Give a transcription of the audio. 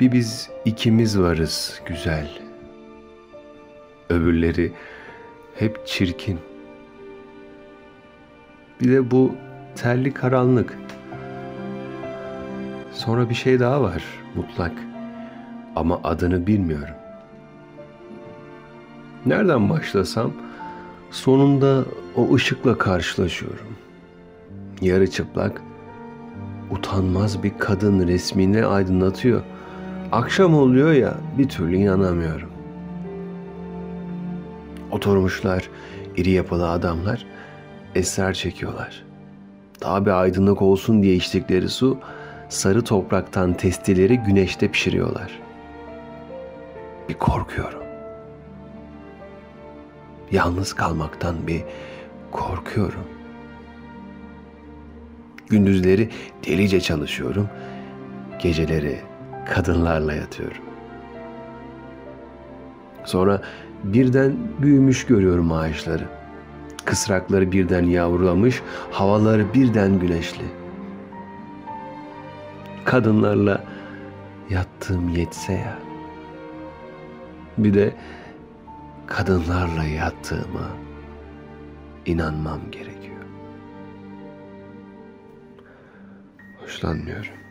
bir biz ikimiz varız güzel. Öbürleri hep çirkin. Bir de bu terli karanlık. Sonra bir şey daha var mutlak. Ama adını bilmiyorum. Nereden başlasam sonunda o ışıkla karşılaşıyorum. Yarı çıplak, utanmaz bir kadın resmini aydınlatıyor. Akşam oluyor ya, bir türlü inanamıyorum. Oturmuşlar, iri yapılı adamlar esrar çekiyorlar. Daha bir aydınlık olsun diye içtikleri su, sarı topraktan testileri güneşte pişiriyorlar. Bir korkuyorum. Yalnız kalmaktan bir korkuyorum. Gündüzleri delice çalışıyorum. Geceleri kadınlarla yatıyorum. Sonra birden büyümüş görüyorum ağaçları. Kısrakları birden yavrulamış, havaları birden güneşli. Kadınlarla yattığım yetse ya. Bir de kadınlarla yattığıma inanmam gerekiyor. Hoşlanmıyorum.